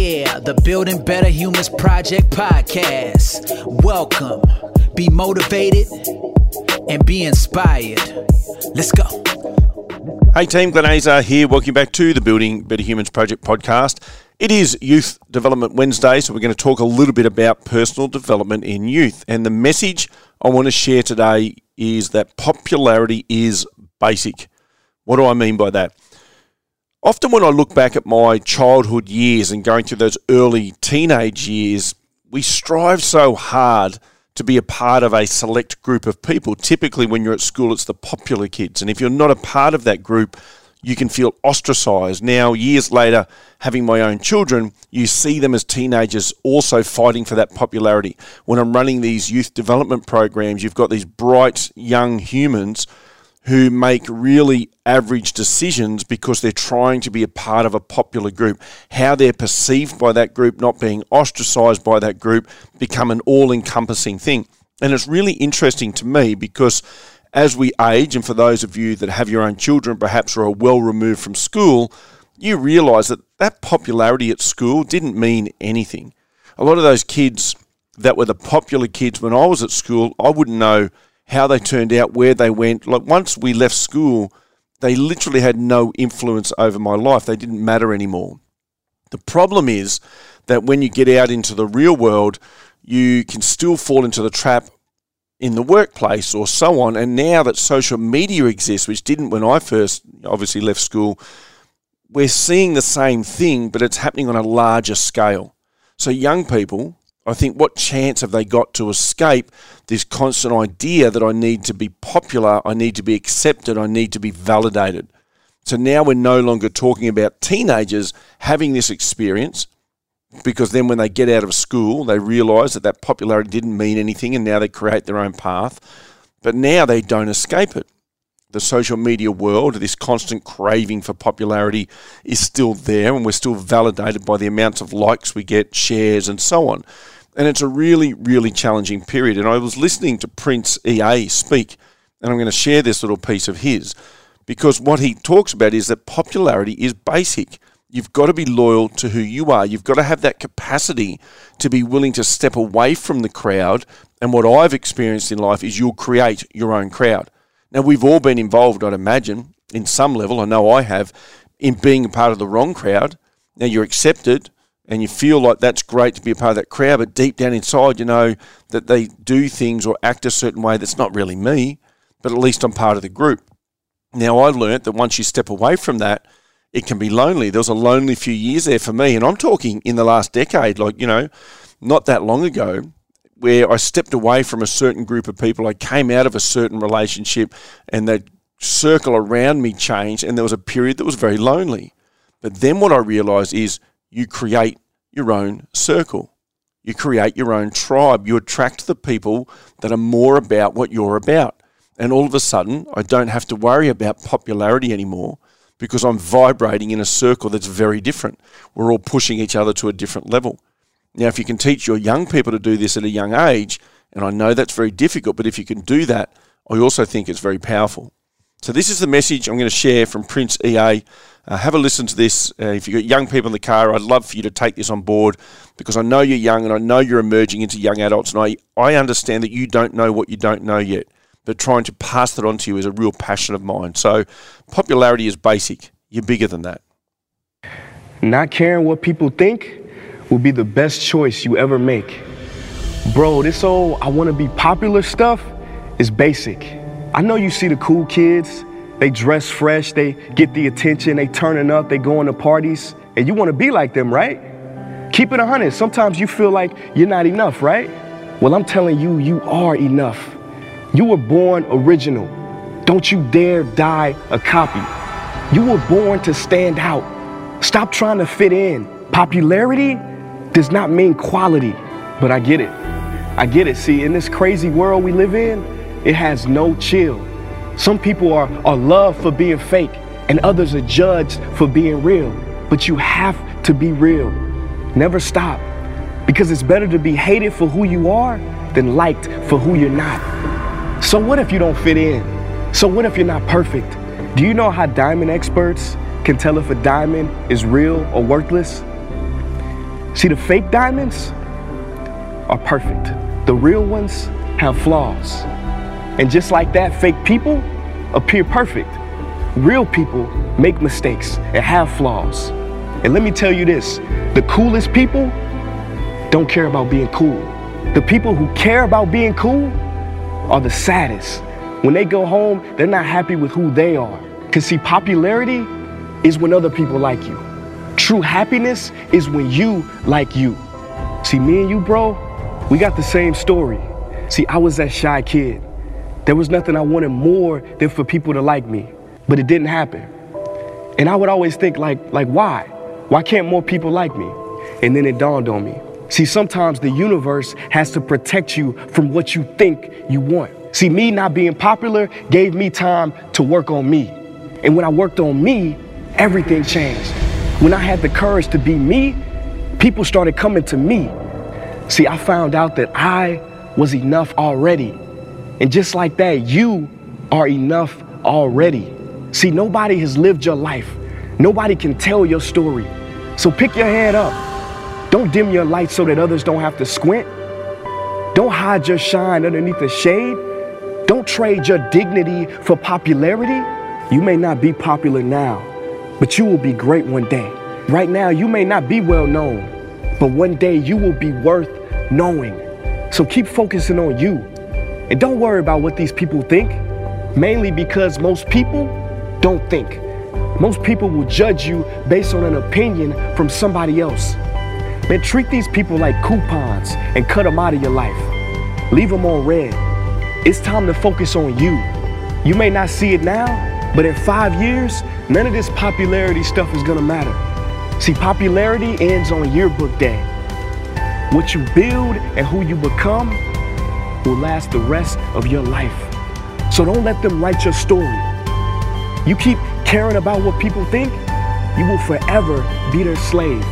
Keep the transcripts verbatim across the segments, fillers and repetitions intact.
Yeah, the Building Better Humans Project podcast. Welcome. Be motivated and be inspired. Let's go. Hey team, Glenn Azar here. Welcome back to the Building Better Humans Project podcast. It is Youth Development Wednesday, so we're going to talk a little bit about personal development in youth. And the message I want to share today is that popularity is basic. What do I mean by that? Often when I look back at my childhood years and going through those early teenage years, we strive so hard to be a part of a select group of people. Typically when you're at school, it's the popular kids. And if you're not a part of that group, you can feel ostracized. Now, years later, having my own children, you see them as teenagers also fighting for that popularity. When I'm running these youth development programs, you've got these bright young humans who make really average decisions because they're trying to be a part of a popular group. How they're perceived by that group, not being ostracized by that group, become an all-encompassing thing. And it's really interesting to me because as we age, and for those of you that have your own children, perhaps, or are well removed from school, you realise that that popularity at school didn't mean anything. A lot of those kids that were the popular kids when I was at school, I wouldn't know how they turned out, where they went. Like once we left school, they literally had no influence over my life. They didn't matter anymore. The problem is that when you get out into the real world, you can still fall into the trap in the workplace or so on. And now that social media exists, which didn't when I first obviously left school, we're seeing the same thing, but it's happening on a larger scale. So young people, I think, what chance have they got to escape this constant idea that I need to be popular, I need to be accepted, I need to be validated? So now we're no longer talking about teenagers having this experience, because then when they get out of school, they realise that that popularity didn't mean anything, and now they create their own path. But now they don't escape it. The social media world, this constant craving for popularity is still there, and we're still validated by the amounts of likes we get, shares, and so on. And it's a really, really challenging period. And I was listening to Prince E A speak, and I'm going to share this little piece of his, because what he talks about is that popularity is basic. You've got to be loyal to who you are. You've got to have that capacity to be willing to step away from the crowd. And what I've experienced in life is you'll create your own crowd. Now, we've all been involved, I'd imagine, in some level, I know I have, in being a part of the wrong crowd. Now, you're accepted, and you feel like that's great to be a part of that crowd, but deep down inside, you know that they do things or act a certain way that's not really me, but at least I'm part of the group. Now, I learnt that once you step away from that, it can be lonely. There was a lonely few years there for me, and I'm talking in the last decade, like, you know, not that long ago, where I stepped away from a certain group of people. I came out of a certain relationship, and that circle around me changed, and there was a period that was very lonely. But then what I realised is, you create your own circle. You create your own tribe. You attract the people that are more about what you're about. And all of a sudden, I don't have to worry about popularity anymore because I'm vibrating in a circle that's very different. We're all pushing each other to a different level. Now, if you can teach your young people to do this at a young age, and I know that's very difficult, but if you can do that, I also think it's very powerful. So this is the message I'm going to share from Prince E A. Uh, have a listen to this. Uh, if you've got young people in the car, I'd love for you to take this on board, because I know you're young and I know you're emerging into young adults, and I, I understand that you don't know what you don't know yet, but trying to pass that on to you is a real passion of mine. So popularity is basic. You're bigger than that. Not caring what people think will be the best choice you ever make. Bro, this whole I want to be popular stuff is basic. I know you see the cool kids, they dress fresh, they get the attention, they turning up, they going to parties, and you want to be like them, right? Keep it one hundred. Sometimes you feel like you're not enough, right? Well, I'm telling you, you are enough. You were born original. Don't you dare die a copy. You were born to stand out. Stop trying to fit in. Popularity does not mean quality, but I get it. I get it. See, in this crazy world we live in, it has no chill. Some people are, are loved for being fake, and others are judged for being real. But you have to be real. Never stop, because it's better to be hated for who you are than liked for who you're not. So what if you don't fit in? So what if you're not perfect? Do you know how diamond experts can tell if a diamond is real or worthless? See, the fake diamonds are perfect. The real ones have flaws. And just like that, fake people appear perfect. Real people make mistakes and have flaws. And let me tell you this, the coolest people don't care about being cool. The people who care about being cool are the saddest. When they go home, they're not happy with who they are. Because see, popularity is when other people like you. True happiness is when you like you. See, me and you, bro, we got the same story. See, I was that shy kid. There was nothing I wanted more than for people to like me, but it didn't happen. And I would always think like, like why? Why can't more people like me? And then it dawned on me. See, sometimes the universe has to protect you from what you think you want. See, me not being popular gave me time to work on me. And when I worked on me, everything changed. When I had the courage to be me, people started coming to me. See, I found out that I was enough already. And just like that, you are enough already. See, nobody has lived your life. Nobody can tell your story. So pick your head up. Don't dim your light so that others don't have to squint. Don't hide your shine underneath the shade. Don't trade your dignity for popularity. You may not be popular now, but you will be great one day. Right now, you may not be well known, but one day you will be worth knowing. So keep focusing on you. And don't worry about what these people think, mainly because most people don't think. Most people will judge you based on an opinion from somebody else. Man, treat these people like coupons and cut them out of your life. Leave them on red. It's time to focus on you. You may not see it now, but in five years, none of this popularity stuff is gonna matter. See, popularity ends on yearbook day. What you build and who you become will last the rest of your life. So don't let them write your story. You keep caring about what people think, you will forever be their slave.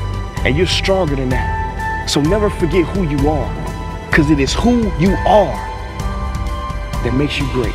And you're stronger than that. So never forget who you are, because it is who you are that makes you great.